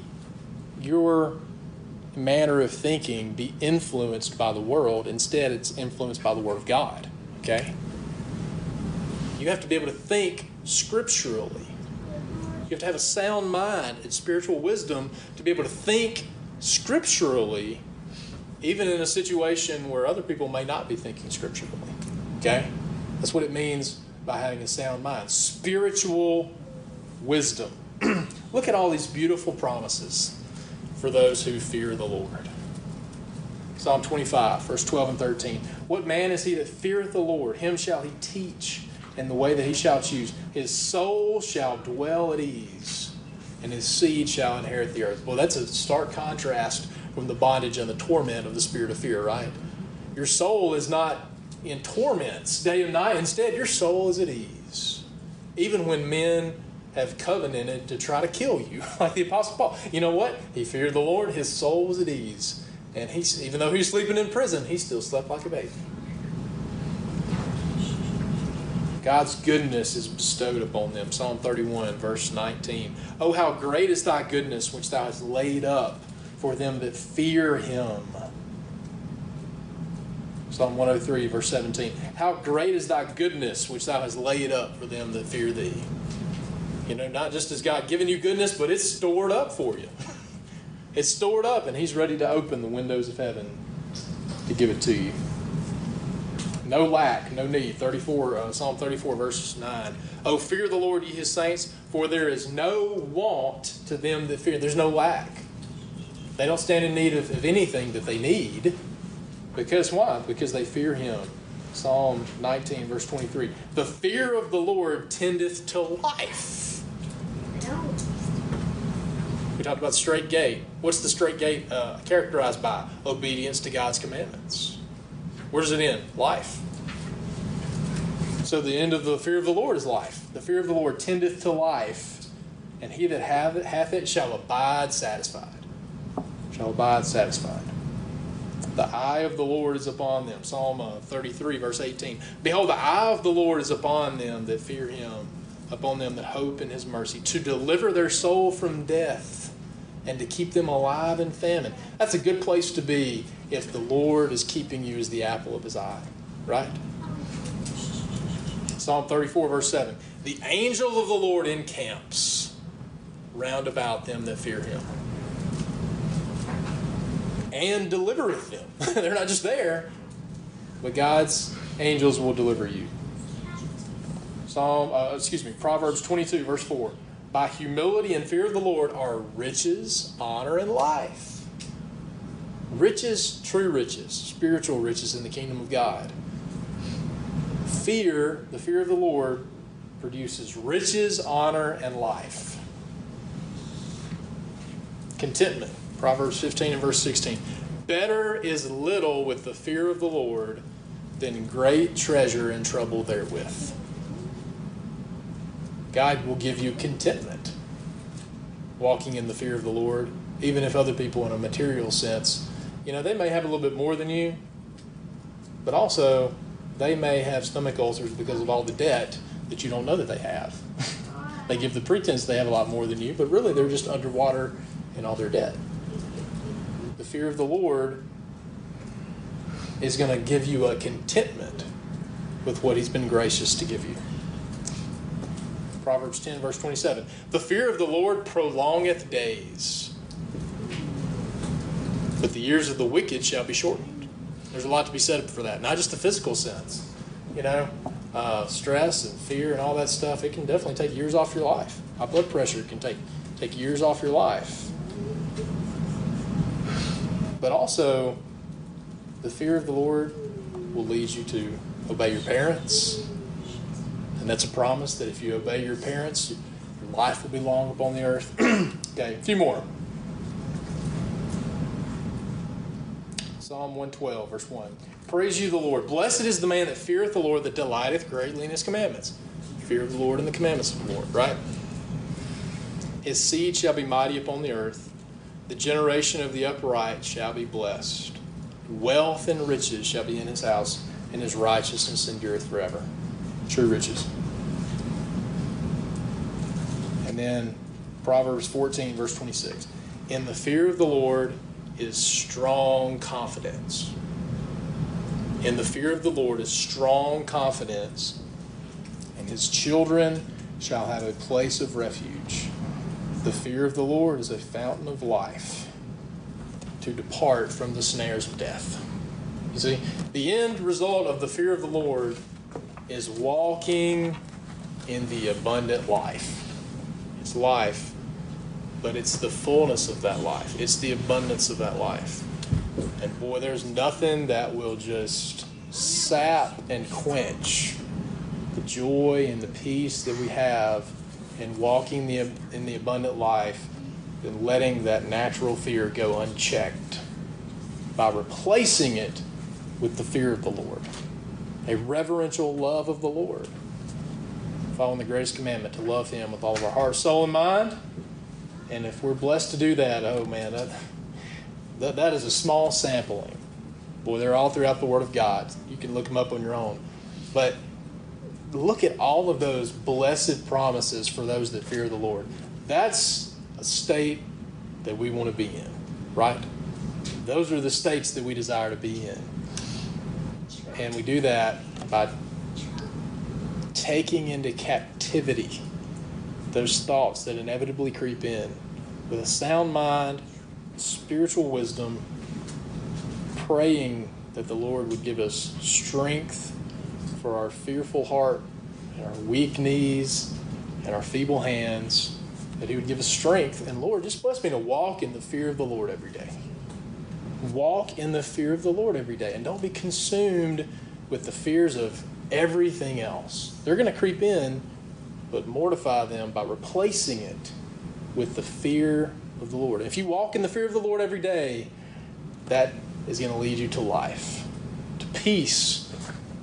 your manner of thinking be influenced by the world. Instead, it's influenced by the Word of God. Okay? You have to be able to think scripturally. You have to have a sound mind and spiritual wisdom to be able to think scripturally, even in a situation where other people may not be thinking scripturally. Okay? That's what it means by having a sound mind. Spiritual wisdom. Look at all these beautiful promises for those who fear the Lord. Psalm twenty-five, verse twelve and thirteen. What man is he that feareth the Lord? Him shall he teach in the way that he shall choose. His soul shall dwell at ease, and his seed shall inherit the earth. Well, that's a stark contrast from the bondage and the torment of the spirit of fear, right? Your soul is not in torments day and night. Instead, your soul is at ease. Even when men have covenanted to try to kill you, like the Apostle Paul. You know what? He feared the Lord. His soul was at ease. And he, even though he was sleeping in prison, he still slept like a baby. God's goodness is bestowed upon them. Psalm thirty-one, verse nineteen. Oh, how great is thy goodness, which thou hast laid up for them that fear him. Psalm one oh three, verse seventeen. How great is thy goodness, which thou hast laid up for them that fear thee. You know, not just has God given you goodness, but it's stored up for you. It's stored up, and he's ready to open the windows of heaven to give it to you. No lack, no need. thirty-four, uh, Psalm thirty-four, verse nine. Oh, fear the Lord, ye his saints, for there is no want to them that fear. There's no lack. They don't stand in need of, of anything that they need. Because why? Because they fear him. Psalm nineteen, verse twenty-three. The fear of the Lord tendeth to life. We talked about the straight gate. What's the straight gate uh, characterized by? Obedience to God's commandments. Where does it end? Life. So the end of the fear of the Lord is life. The fear of the Lord tendeth to life, and he that hath it, hath it shall abide satisfied. Shall abide satisfied. The eye of the Lord is upon them. Psalm thirty-three, verse eighteen. Behold, the eye of the Lord is upon them that fear him, upon them that hope in his mercy, to deliver their soul from death and to keep them alive in famine. That's a good place to be if the Lord is keeping you as the apple of his eye, right? Psalm thirty-four, verse seven. The angel of the Lord encamps round about them that fear him, and delivereth them. They're not just there, but God's angels will deliver you. Psalm, uh, excuse me, Proverbs twenty-two, verse four. By humility and fear of the Lord are riches, honor, and life. Riches, true riches, spiritual riches in the kingdom of God. fear, the fear of the Lord, produces riches, honor, and life. Contentment. Proverbs fifteen and verse sixteen. Better is little with the fear of the Lord than great treasure and trouble therewith. God will give you contentment, walking in the fear of the Lord, even if other people in a material sense, you know, they may have a little bit more than you, but also they may have stomach ulcers because of all the debt that you don't know that they have. They give the pretense they have a lot more than you, but really they're just underwater in all their debt. The fear of the Lord is going to give you a contentment with what He's been gracious to give you. Proverbs ten, verse twenty-seven. The fear of the Lord prolongeth days, but the years of the wicked shall be shortened. There's a lot to be said for that, not just the physical sense. You know, uh, stress and fear and all that stuff, it can definitely take years off your life. High blood pressure can take, take years off your life. But also, the fear of the Lord will lead you to obey your parents. And that's a promise that if you obey your parents, your life will be long upon the earth. Okay, a few more. Psalm one twelve, verse one. Praise you, the Lord. Blessed is the man that feareth the Lord, that delighteth greatly in His commandments. Fear of the Lord and the commandments of the Lord, right? His seed shall be mighty upon the earth. The generation of the upright shall be blessed. Wealth and riches shall be in his house, and his righteousness endureth forever. True riches. And then Proverbs fourteen, verse twenty-six. In the fear of the Lord is strong confidence. In the fear of the Lord is strong confidence, and his children shall have a place of refuge. The fear of the Lord is a fountain of life to depart from the snares of death. You see, the end result of the fear of the Lord is walking in the abundant life. It's life, but it's the fullness of that life. It's the abundance of that life. And boy, there's nothing that will just sap and quench the joy and the peace that we have and walking the, in the abundant life than letting that natural fear go unchecked by replacing it with the fear of the Lord, a reverential love of the Lord, following the greatest commandment to love Him with all of our heart, soul, and mind. And if we're blessed to do that, oh man, that, that, that is a small sampling. Boy, they're all throughout the Word of God. You can look them up on your own. But look at all of those blessed promises for those that fear the Lord. That's a state that we want to be in, right? Those are the states that we desire to be in. And we do that by taking into captivity those thoughts that inevitably creep in with a sound mind, spiritual wisdom, praying that the Lord would give us strength for our fearful heart and our weak knees and our feeble hands, that He would give us strength. And Lord, just bless me to walk in the fear of the Lord every day. Walk in the fear of the Lord every day, and don't be consumed with the fears of everything else. They're going to creep in, but mortify them by replacing it with the fear of the Lord. If you walk in the fear of the Lord every day, that is going to lead you to life, to peace,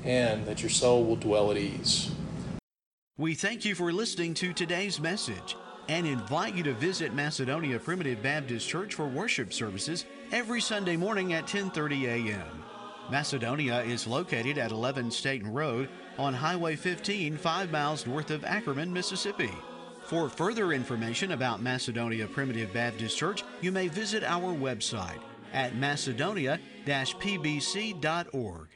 and that your soul will dwell at ease. We thank you for listening to today's message and invite you to visit Macedonia Primitive Baptist Church for worship services every Sunday morning at ten thirty a.m. Macedonia is located at eleven Staten Road on Highway fifteen, five miles north of Ackerman, Mississippi. For further information about Macedonia Primitive Baptist Church, you may visit our website at macedonia dash p b c dot org.